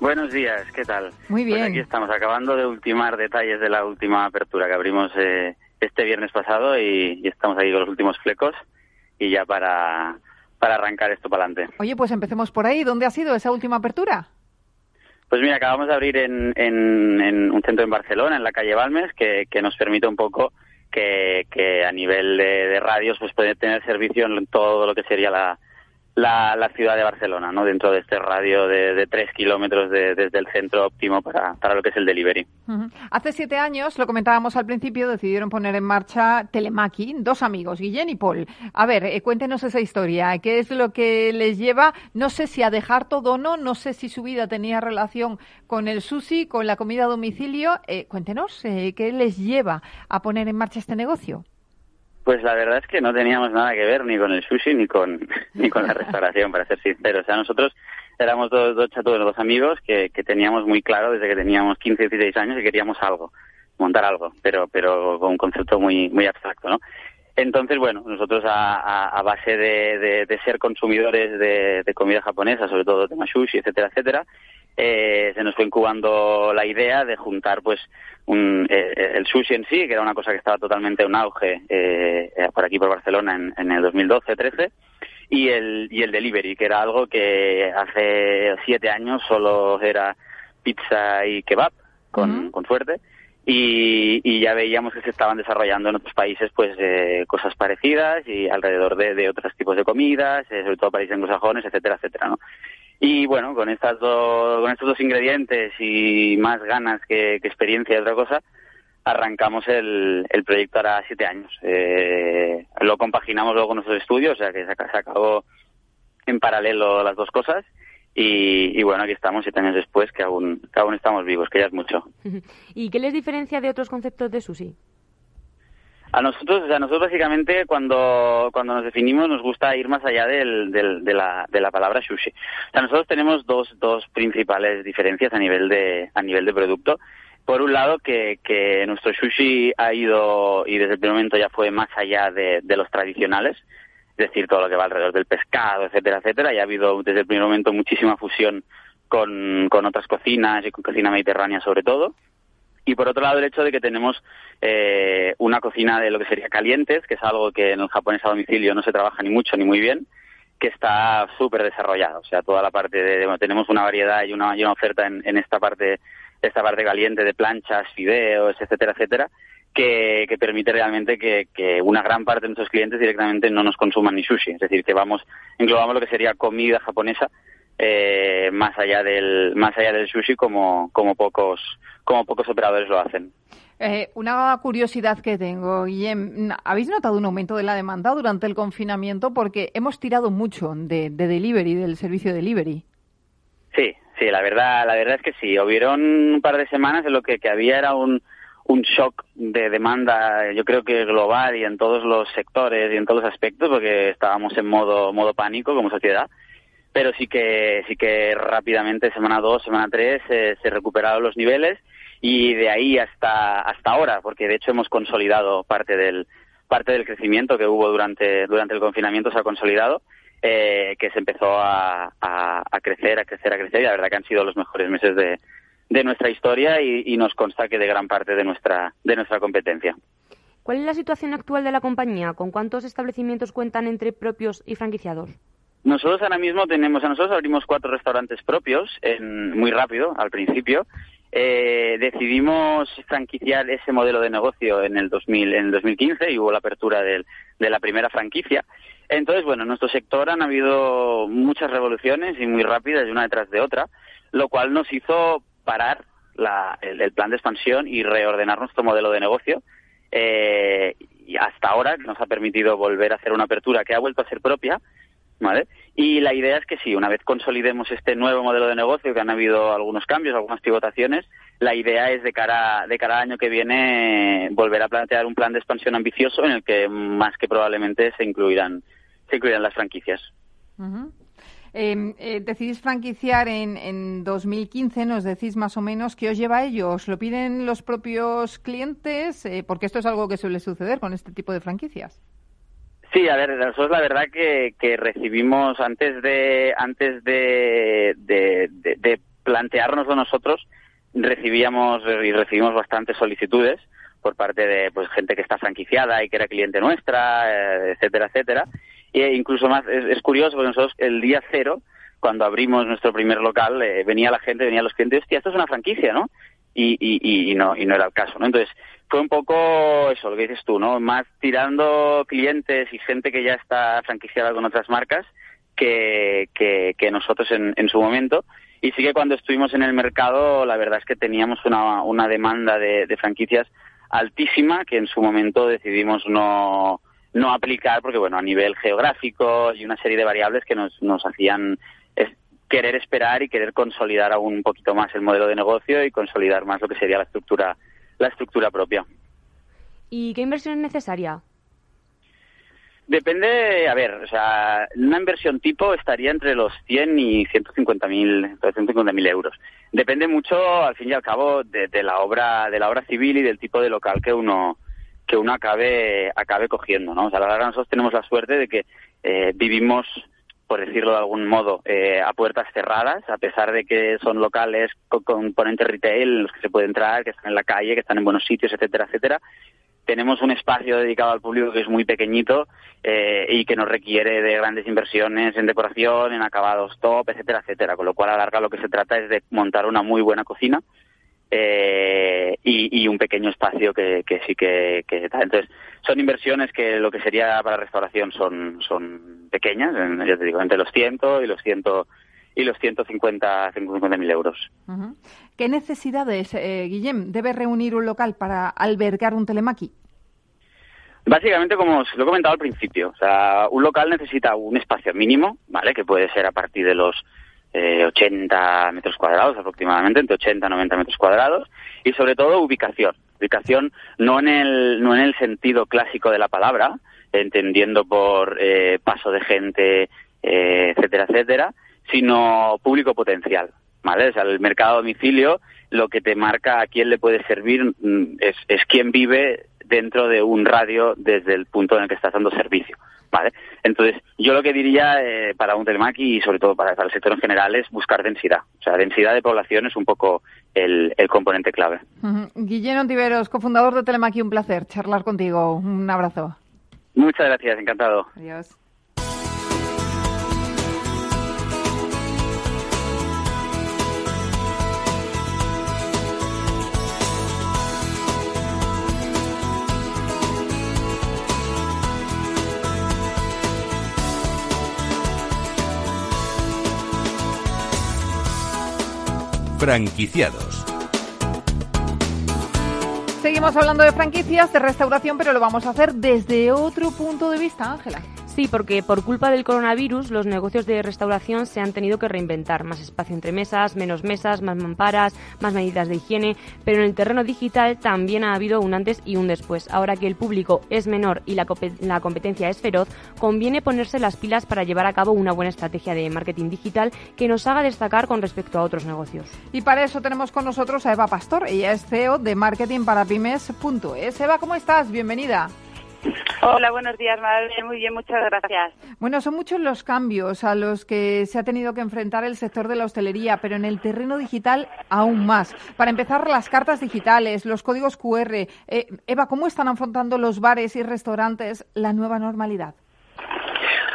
Buenos días, ¿qué tal? Muy bien. Pues aquí estamos, acabando de ultimar detalles de la última apertura que abrimos este viernes pasado y estamos aquí con los últimos flecos. Y ya para arrancar esto para adelante. Oye, pues empecemos por ahí. ¿Dónde ha sido esa última apertura? Pues mira, acabamos de abrir en un centro en Barcelona, en la calle Balmes, que nos permite un poco que a nivel de radios pues puede tener servicio en todo lo que sería la ciudad de Barcelona, ¿no? Dentro de este radio de 3 kilómetros desde el centro óptimo para lo que es el delivery. Uh-huh. Hace 7 años, lo comentábamos al principio, decidieron poner en marcha Telemaki, 2 amigos, Guillem y Paul. A ver, cuéntenos esa historia. ¿Qué es lo que les lleva, no sé si a dejar todo o no, no sé si su vida tenía relación con el sushi, con la comida a domicilio? Cuéntenos, ¿qué les lleva a poner en marcha este negocio? Pues la verdad es que no teníamos nada que ver ni con el sushi ni con la restauración, para ser sinceros. O sea, nosotros éramos dos amigos que teníamos muy claro desde que teníamos 15 o 16 años y queríamos algo, montar algo, pero con un concepto muy muy abstracto, ¿no? Entonces, bueno, nosotros a base de ser consumidores de comida japonesa, sobre todo tema sushi, etcétera, etcétera, se nos fue incubando la idea de juntar pues el sushi en sí, que era una cosa que estaba totalmente en auge por aquí por Barcelona en el 2012-13, y el delivery, que era algo que hace 7 años solo era pizza y kebab, con suerte, y ya veíamos que se estaban desarrollando en otros países pues cosas parecidas y alrededor de otros tipos de comidas, sobre todo países anglosajones, etcétera, etcétera, ¿no? Y bueno, con estos dos ingredientes y más ganas que experiencia y otra cosa, arrancamos el proyecto ahora 7 años. Lo compaginamos luego con nuestros estudios, o sea que se acabó en paralelo las dos cosas. Y bueno, aquí estamos 7 años después, que aún estamos vivos, que ya es mucho. ¿Y qué les diferencia de otros conceptos de sushi? A nosotros básicamente cuando nos definimos nos gusta ir más allá de la palabra sushi. O sea, nosotros tenemos dos principales diferencias a nivel de producto. Por un lado, que nuestro sushi ha ido, y desde el primer momento ya fue más allá de los tradicionales, es decir, todo lo que va alrededor del pescado, etcétera, etcétera. Ya ha habido desde el primer momento muchísima fusión con otras cocinas y con cocina mediterránea sobre todo. Y por otro lado, el hecho de que tenemos una cocina de lo que sería calientes, que es algo que en el japonés a domicilio no se trabaja ni mucho ni muy bien, que está súper desarrollado. O sea, toda la parte bueno, tenemos una variedad y una oferta en esta parte caliente de planchas, fideos, etcétera, etcétera, que permite realmente que una gran parte de nuestros clientes directamente no nos consuman ni sushi. Es decir, que englobamos lo que sería comida japonesa más allá del sushi como pocos operadores lo hacen. Una curiosidad que tengo, Guillem, ¿habéis notado un aumento de la demanda durante el confinamiento? Porque hemos tirado mucho de delivery, del servicio delivery. Sí, la verdad es que sí. Hubieron un par de semanas en lo que había era un shock de demanda, yo creo que global y en todos los sectores y en todos los aspectos, porque estábamos en modo pánico como sociedad. Pero sí que rápidamente, semana 2, semana 3, se recuperaron los niveles y de ahí hasta ahora, porque de hecho hemos consolidado parte del crecimiento que hubo durante el confinamiento, se ha consolidado. Que se empezó a crecer, y la verdad que han sido los mejores meses de nuestra historia y nos consta que de gran parte de nuestra competencia. ¿Cuál es la situación actual de la compañía? ¿Con cuántos establecimientos cuentan entre propios y franquiciados? Nosotros ahora mismo abrimos 4 restaurantes propios, muy rápido al principio. Decidimos franquiciar ese modelo de negocio en el 2015 y hubo la apertura de la primera franquicia. Entonces, bueno, en nuestro sector han habido muchas revoluciones y muy rápidas, una detrás de otra, lo cual nos hizo parar el plan de expansión y reordenar nuestro modelo de negocio. Y hasta ahora nos ha permitido volver a hacer una apertura que ha vuelto a ser propia, ¿vale? Y la idea es que sí, una vez consolidemos este nuevo modelo de negocio, que han habido algunos cambios, algunas pivotaciones, la idea es de cara al año que viene volver a plantear un plan de expansión ambicioso en el que más que probablemente se incluirán las franquicias. Uh-huh. Decidís franquiciar en 2015, nos decís más o menos qué os lleva a ello. ¿Os lo piden los propios clientes? Porque esto es algo que suele suceder con este tipo de franquicias. Sí, a ver, nosotros la verdad que recibimos antes de planteárnoslo nosotros, recibimos bastantes solicitudes por parte de pues gente que está franquiciada y que era cliente nuestra, etcétera, etcétera. E incluso más, es curioso porque nosotros el día 0, cuando abrimos nuestro primer local, venían los clientes, hostia, esto es una franquicia, ¿no? Y no era el caso, ¿no? Entonces, fue un poco eso, lo que dices tú, ¿no? Más tirando clientes y gente que ya está franquiciada con otras marcas que nosotros en su momento. Y sí que cuando estuvimos en el mercado, la verdad es que teníamos una demanda de franquicias altísima que en su momento decidimos no aplicar porque, bueno, a nivel geográfico y una serie de variables que nos hacían querer esperar y querer consolidar aún un poquito más el modelo de negocio y consolidar más lo que sería la estructura propia. ¿Y qué inversión es necesaria? Depende, a ver, o sea, una inversión tipo estaría entre los 100 y 150.000 euros. Depende mucho, al fin y al cabo, de la obra civil y del tipo de local que uno acabe cogiendo, ¿no? O sea, la verdad nosotros tenemos la suerte de que vivimos, por decirlo de algún modo, a puertas cerradas, a pesar de que son locales con componente retail en los que se puede entrar, que están en la calle, que están en buenos sitios, etcétera, etcétera. tenemos un espacio dedicado al público que es muy pequeñito y que no requiere de grandes inversiones en decoración, en acabados top, etcétera, etcétera. Con lo cual, a la larga lo que se trata es de montar una muy buena cocina y un pequeño espacio que sí que tal. Entonces, son inversiones que lo que sería para restauración son pequeñas, yo te digo, entre los 100 y los 150.000 euros. ¿Qué necesidades, Guillem, debe reunir un local para albergar un Telemaki? Básicamente, como os lo he comentado al principio, o sea, un local necesita un espacio mínimo, ¿vale?, que puede ser a partir de los 80 metros cuadrados aproximadamente, entre 80 y 90 metros cuadrados, y sobre todo ubicación. Ubicación no en el sentido clásico de la palabra, entendiendo por paso de gente, etcétera, etcétera, sino público potencial, ¿vale? O sea, el mercado a domicilio lo que te marca a quién le puede servir es quién vive dentro de un radio desde el punto en el que estás dando servicio, ¿vale? Entonces, yo lo que diría para un Telemaki y sobre todo para el sector en general es buscar densidad. O sea, densidad de población es un poco el componente clave. Guillem Ontiveros, cofundador de Telemaki, un placer charlar contigo. Un abrazo. Muchas gracias, encantado. Adiós. Franquiciados. Seguimos hablando de franquicias, de restauración, pero lo vamos a hacer desde otro punto de vista, Ángela. Sí, porque por culpa del coronavirus los negocios de restauración se han tenido que reinventar. Más espacio entre mesas, menos mesas, más mamparas, más medidas de higiene. Pero en el terreno digital también ha habido un antes y un después. Ahora que el público es menor y la competencia es feroz, conviene ponerse las pilas para llevar a cabo una buena estrategia de marketing digital que nos haga destacar con respecto a otros negocios. Y para eso tenemos con nosotros a Eva Pastor. Ella es CEO de marketingparapymes.es. Eva, ¿cómo estás? Bienvenida. Hola, buenos días, Mabel. Muy bien, muchas gracias. Bueno, son muchos los cambios a los que se ha tenido que enfrentar el sector de la hostelería, pero en el terreno digital aún más. Para empezar, las cartas digitales, los códigos QR. Eva, ¿cómo están afrontando los bares y restaurantes la nueva normalidad?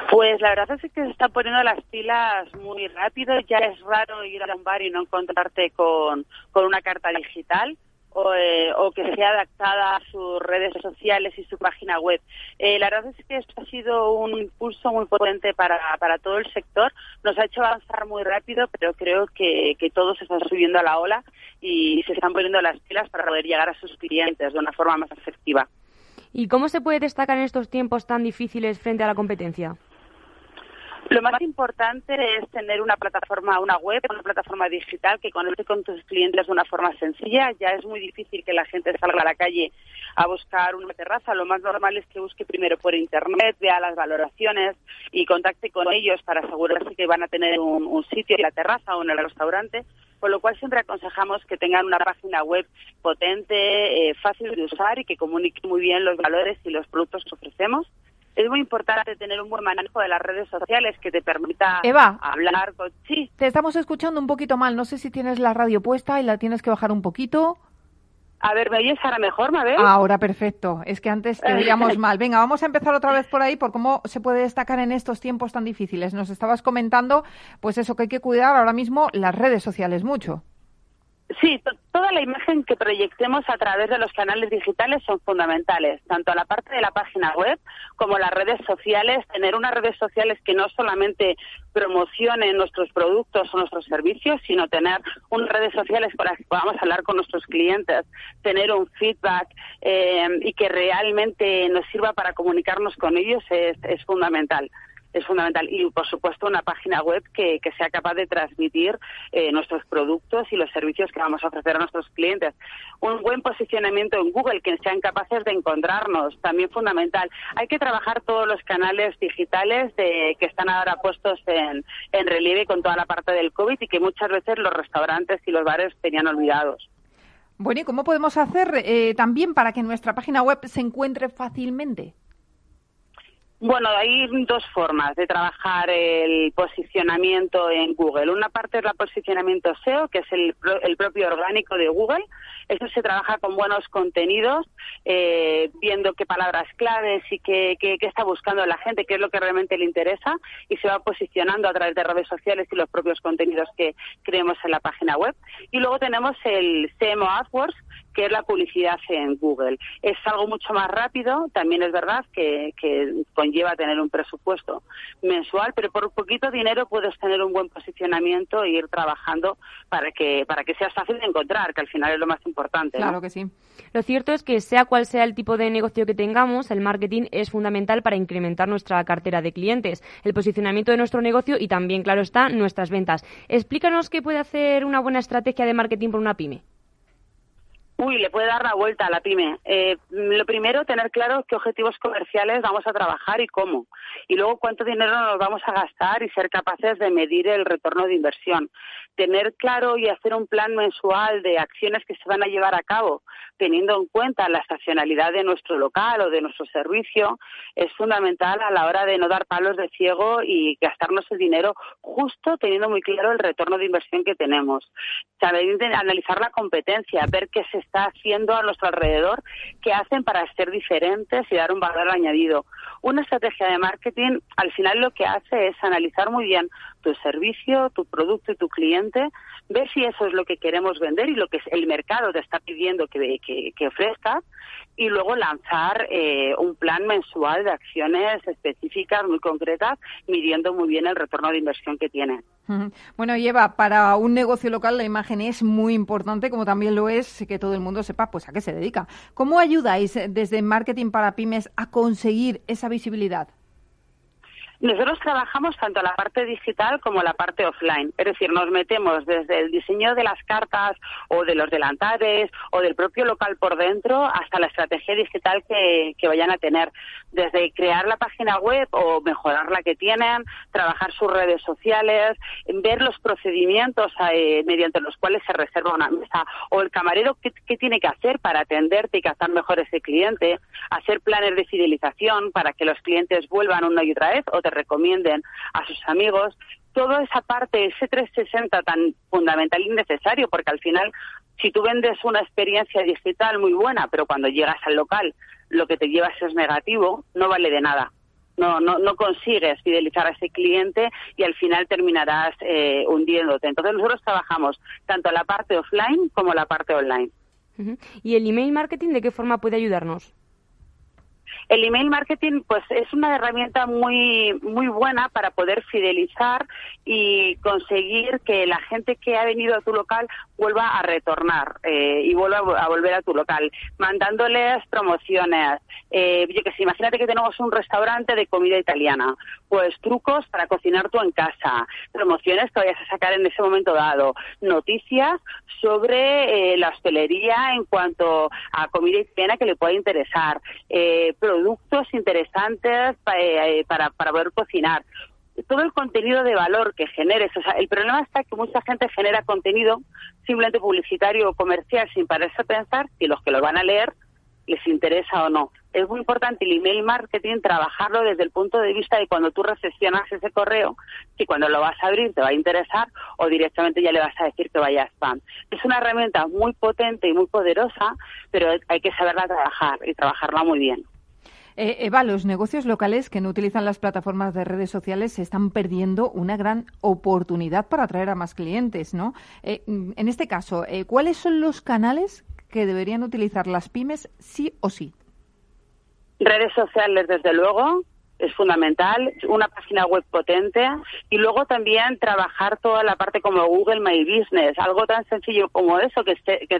Pues la verdad es que se están poniendo las pilas muy rápido. Ya es raro ir a un bar y no encontrarte con una carta digital. O que sea adaptada a sus redes sociales y su página web. La verdad es que esto ha sido un impulso muy potente para todo el sector. Nos ha hecho avanzar muy rápido, pero creo que todos están subiendo a la ola y se están poniendo las pilas para poder llegar a sus clientes de una forma más efectiva. ¿Y cómo se puede destacar en estos tiempos tan difíciles frente a la competencia? Lo más importante es tener una plataforma digital que conecte con tus clientes de una forma sencilla. Ya es muy difícil que la gente salga a la calle a buscar una terraza. Lo más normal es que busque primero por internet, vea las valoraciones y contacte con ellos para asegurarse que van a tener un sitio en la terraza o en el restaurante. Por lo cual siempre aconsejamos que tengan una página web potente, fácil de usar y que comunique muy bien los valores y los productos que ofrecemos. Es muy importante tener un buen manejo de las redes sociales que te permita Eva, hablar con... Sí. Te estamos escuchando un poquito mal. No sé si tienes la radio puesta y la tienes que bajar un poquito. A ver, ¿me oyes ahora mejor, Mabel? Ahora, perfecto. Es que antes te oíamos mal. Venga, vamos a empezar otra vez por ahí, por cómo se puede destacar en estos tiempos tan difíciles. Nos estabas comentando, pues eso, que hay que cuidar ahora mismo las redes sociales mucho. Sí, toda la imagen que proyectemos a través de los canales digitales son fundamentales, tanto la parte de la página web como las redes sociales. Tener unas redes sociales que no solamente promocionen nuestros productos o nuestros servicios, sino tener unas redes sociales con las que podamos hablar con nuestros clientes, tener un feedback y que realmente nos sirva para comunicarnos con ellos es fundamental. Es fundamental. Y, por supuesto, una página web que sea capaz de transmitir nuestros productos y los servicios que vamos a ofrecer a nuestros clientes. Un buen posicionamiento en Google, que sean capaces de encontrarnos, también fundamental. Hay que trabajar todos los canales digitales que están ahora puestos en relieve con toda la parte del COVID y que muchas veces los restaurantes y los bares tenían olvidados. Bueno, ¿y cómo podemos hacer también para que nuestra página web se encuentre fácilmente? Bueno, hay dos formas de trabajar el posicionamiento en Google. Una parte es el posicionamiento SEO, que es el propio orgánico de Google. Eso se trabaja con buenos contenidos, viendo qué palabras claves y qué está buscando la gente, qué es lo que realmente le interesa, y se va posicionando a través de redes sociales y los propios contenidos que creemos en la página web. Y luego tenemos el SEMO AdWords, que es la publicidad en Google. Es algo mucho más rápido, también es verdad que conlleva tener un presupuesto mensual, pero por poquito dinero puedes tener un buen posicionamiento e ir trabajando para que sea fácil de encontrar, que al final es lo más importante, ¿no? Claro que sí. Lo cierto es que sea cual sea el tipo de negocio que tengamos, el marketing es fundamental para incrementar nuestra cartera de clientes, el posicionamiento de nuestro negocio y también, claro está, nuestras ventas. Explícanos qué puede hacer una buena estrategia de marketing por una pyme. Uy, le puede dar la vuelta a la pyme. Lo primero, tener claro qué objetivos comerciales vamos a trabajar y cómo. Y luego, cuánto dinero nos vamos a gastar y ser capaces de medir el retorno de inversión. Tener claro y hacer un plan mensual de acciones que se van a llevar a cabo, teniendo en cuenta la estacionalidad de nuestro local o de nuestro servicio, es fundamental a la hora de no dar palos de ciego y gastarnos el dinero justo teniendo muy claro el retorno de inversión que tenemos. Saber analizar la competencia, ver qué se está haciendo a nuestro alrededor, qué hacen para ser diferentes y dar un valor añadido. Una estrategia de marketing al final lo que hace es analizar muy bien tu servicio, tu producto y tu cliente, ver si eso es lo que queremos vender y lo que el mercado te está pidiendo que ofrezcas, y luego lanzar un plan mensual de acciones específicas, muy concretas, midiendo muy bien el retorno de inversión que tiene. Bueno, y Eva, para un negocio local la imagen es muy importante, como también lo es que todo el mundo sepa pues a qué se dedica. ¿Cómo ayudáis desde Marketing para Pymes a conseguir esa visibilidad? Nosotros trabajamos tanto la parte digital como la parte offline, es decir, nos metemos desde el diseño de las cartas o de los delantales o del propio local por dentro hasta la estrategia digital que vayan a tener, desde crear la página web o mejorar la que tienen, trabajar sus redes sociales, ver los procedimientos mediante los cuales se reserva una mesa o el camarero qué tiene que hacer para atenderte y captar mejor a ese cliente, hacer planes de fidelización para que los clientes vuelvan una y otra vez o te recomienden a sus amigos. Toda esa parte, ese 360 tan fundamental y necesario, porque al final, si tú vendes una experiencia digital muy buena, pero cuando llegas al local lo que te llevas es negativo, no vale de nada. No consigues fidelizar a ese cliente y al final terminarás hundiéndote. Entonces nosotros trabajamos tanto la parte offline como la parte online. ¿Y el email marketing de qué forma puede ayudarnos? El email marketing pues es una herramienta muy buena para poder fidelizar y conseguir que la gente que ha venido a tu local vuelva a retornar y vuelva a volver a tu local, mandándoles promociones. Yo que sé, imagínate que tenemos un restaurante de comida italiana, pues trucos para cocinar tú en casa, promociones que vayas a sacar en ese momento dado, noticias sobre la hostelería en cuanto a comida italiana que le pueda interesar, productos interesantes para poder cocinar. Todo el contenido de valor que generes. O sea, el problema está que mucha gente genera contenido simplemente publicitario o comercial sin pararse a pensar si los que lo van a leer les interesa o no. Es muy importante el email marketing, trabajarlo desde el punto de vista de cuando tú recepcionas ese correo, que cuando lo vas a abrir te va a interesar o directamente ya le vas a decir que vaya a spam. Es una herramienta muy potente y muy poderosa, pero hay que saberla trabajar y trabajarla muy bien. Eva, los negocios locales que no utilizan las plataformas de redes sociales se están perdiendo una gran oportunidad para atraer a más clientes, ¿no? En este caso, ¿cuáles son los canales que deberían utilizar las pymes sí o sí? Redes sociales, desde luego, es fundamental, una página web potente y luego también trabajar toda la parte como Google My Business, algo tan sencillo como eso, que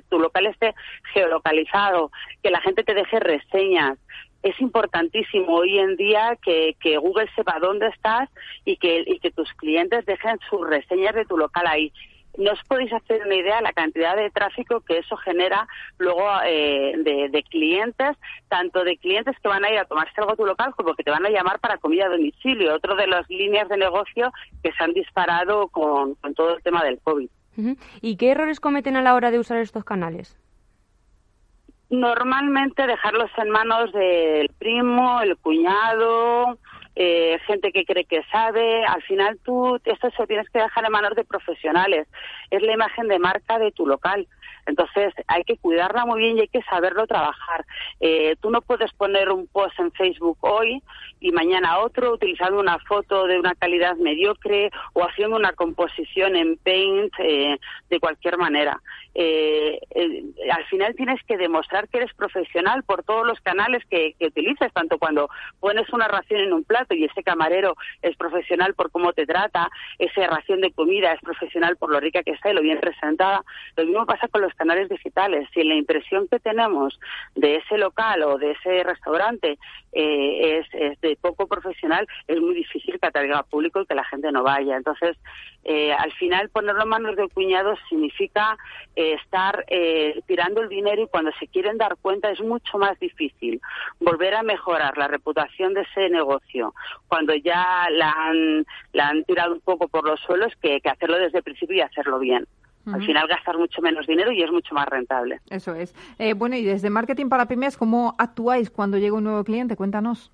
tu local esté geolocalizado, que la gente te deje reseñas. Es importantísimo hoy en día que Google sepa dónde estás y que tus clientes dejen sus reseñas de tu local ahí. No os podéis hacer una idea la cantidad de tráfico que eso genera luego de clientes, tanto de clientes que van a ir a tomarse algo a tu local como que te van a llamar para comida a domicilio, otro de las líneas de negocio que se han disparado con todo el tema del COVID. ¿Y qué errores cometen a la hora de usar estos canales? Normalmente dejarlos en manos del primo, el cuñado, gente que cree que sabe. Al final tú esto se lo tienes que dejar en manos de profesionales. Es la imagen de marca de tu local. Entonces hay que cuidarla muy bien y hay que saberlo trabajar. Tú no puedes poner un post en Facebook hoy y mañana otro utilizando una foto de una calidad mediocre o haciendo una composición en Paint de cualquier manera. Al final tienes que demostrar que eres profesional por todos los canales que utilizas, tanto cuando pones una ración en un plato y ese camarero es profesional por cómo te trata, esa ración de comida es profesional por lo rica que está y lo bien presentada. Lo mismo pasa con los canales digitales. Si la impresión que tenemos de ese local o de ese restaurante es de poco profesional, es muy difícil que atraiga público y que la gente no vaya. Entonces, al final ponerlo en manos del cuñado significa estar tirando el dinero, y cuando se quieren dar cuenta es mucho más difícil volver a mejorar la reputación de ese negocio cuando ya la han tirado un poco por los suelos que hacerlo desde el principio y hacerlo bien. Al final gastar mucho menos dinero y es mucho más rentable. Eso es. Bueno, y desde Marketing para Pymes, ¿cómo actuáis cuando llega un nuevo cliente? Cuéntanos.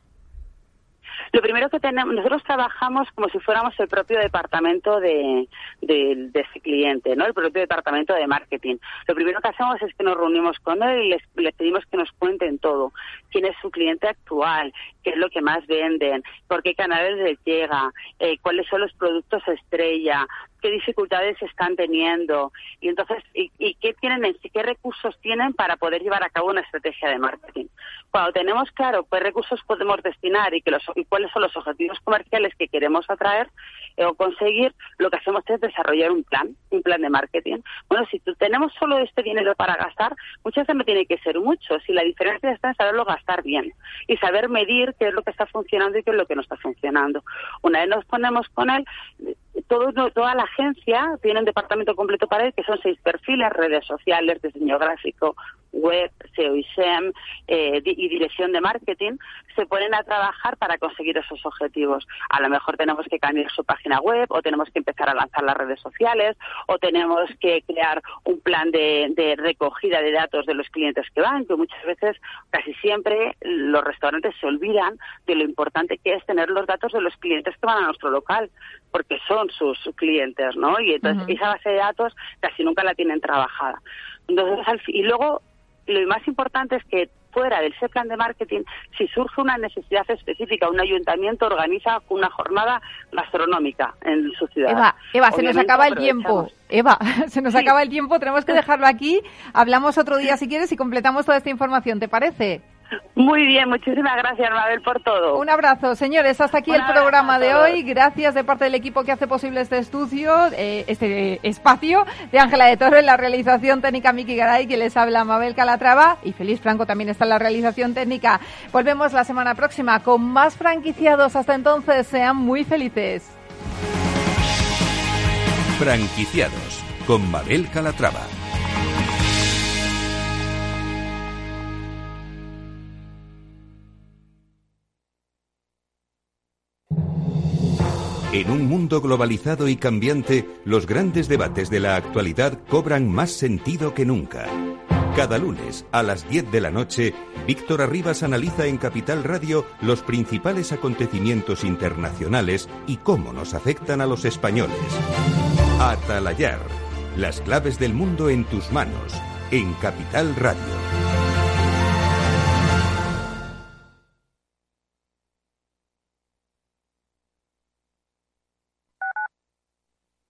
Lo primero que tenemos, nosotros trabajamos como si fuéramos el propio departamento de ese cliente, ¿no? El propio departamento de marketing. Lo primero que hacemos es que nos reunimos con él y les pedimos que nos cuenten todo. ¿Quién es su cliente actual? ¿Qué es lo que más venden? ¿Por qué canales les llega? ¿Cuáles son los productos estrella? ¿Qué dificultades están teniendo? Y entonces, ¿y qué tienen en sí? ¿Qué recursos tienen para poder llevar a cabo una estrategia de marketing? Cuando tenemos claro qué recursos podemos destinar y cuáles son los objetivos comerciales que queremos atraer o conseguir, lo que hacemos es desarrollar un plan de marketing. Bueno, si tenemos solo este dinero para gastar, muchas veces no tiene que ser mucho. Si la diferencia está en saberlo gastar bien y saber medir qué es lo que está funcionando y qué es lo que no está funcionando. Una vez nos ponemos con él, toda la agencia tiene un departamento completo para él, que son 6 perfiles: redes sociales, diseño gráfico, web, SEO y SEM y dirección de marketing. Se ponen a trabajar para conseguir esos objetivos. A lo mejor tenemos que cambiar su página web, o tenemos que empezar a lanzar las redes sociales, o tenemos que crear un plan de recogida de datos de los clientes que van, que muchas veces, casi siempre, los restaurantes se olvidan de lo importante que es tener los datos de los clientes que van a nuestro local, porque son sus clientes, ¿no? Y entonces esa base de datos casi nunca la tienen trabajada. Entonces, y luego lo más importante es que fuera de ese plan de marketing, si surge una necesidad específica, un ayuntamiento organiza una jornada gastronómica en su ciudad. Eva, se nos acaba el tiempo. Eva, se nos acaba el tiempo, tenemos que dejarlo aquí. Hablamos otro día si quieres y completamos toda esta información, ¿te parece? Muy bien, muchísimas gracias, Mabel, por todo. Un abrazo, señores, hasta aquí el programa de hoy. Gracias de parte del equipo que hace posible este espacio, de Ángela de Toro en la realización técnica, Mickey Garay, que les habla Mabel Calatrava, y Feliz Franco también está en la realización técnica. Volvemos la semana próxima con más franquiciados. Hasta entonces, sean muy felices. Franquiciados con Mabel Calatrava. En un mundo globalizado y cambiante, los grandes debates de la actualidad cobran más sentido que nunca. Cada lunes, a las 10 de la noche, Víctor Arribas analiza en Capital Radio los principales acontecimientos internacionales y cómo nos afectan a los españoles. Atalayar, las claves del mundo en tus manos, en Capital Radio.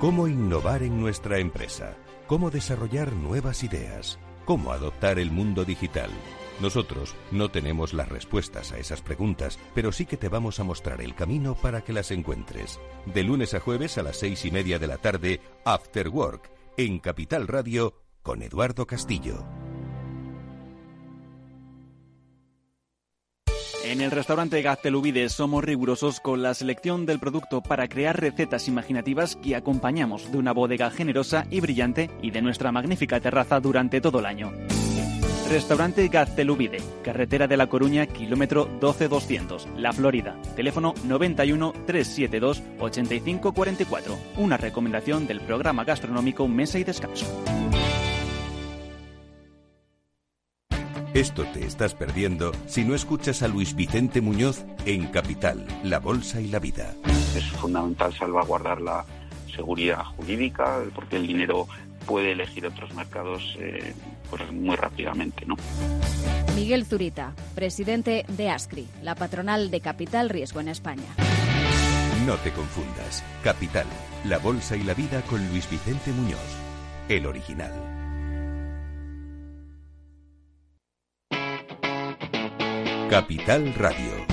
¿Cómo innovar en nuestra empresa? ¿Cómo desarrollar nuevas ideas? ¿Cómo adoptar el mundo digital? Nosotros no tenemos las respuestas a esas preguntas, pero sí que te vamos a mostrar el camino para que las encuentres. De lunes a jueves a las 6:30 de la tarde, After Work, en Capital Radio, con Eduardo Castillo. En el restaurante Gaztelubide somos rigurosos con la selección del producto para crear recetas imaginativas que acompañamos de una bodega generosa y brillante y de nuestra magnífica terraza durante todo el año. Restaurante Gaztelubide, carretera de La Coruña, kilómetro 12200, La Florida. Teléfono 91 372 8544. Una recomendación del programa gastronómico Mesa y Descanso. Esto te estás perdiendo si no escuchas a Luis Vicente Muñoz en Capital, la Bolsa y la Vida. Es fundamental salvaguardar la seguridad jurídica, porque el dinero puede elegir otros mercados muy rápidamente, ¿no? Miguel Zurita, presidente de ASCRI, la patronal de Capital Riesgo en España. No te confundas. Capital, la Bolsa y la Vida con Luis Vicente Muñoz, el original. Capital Radio,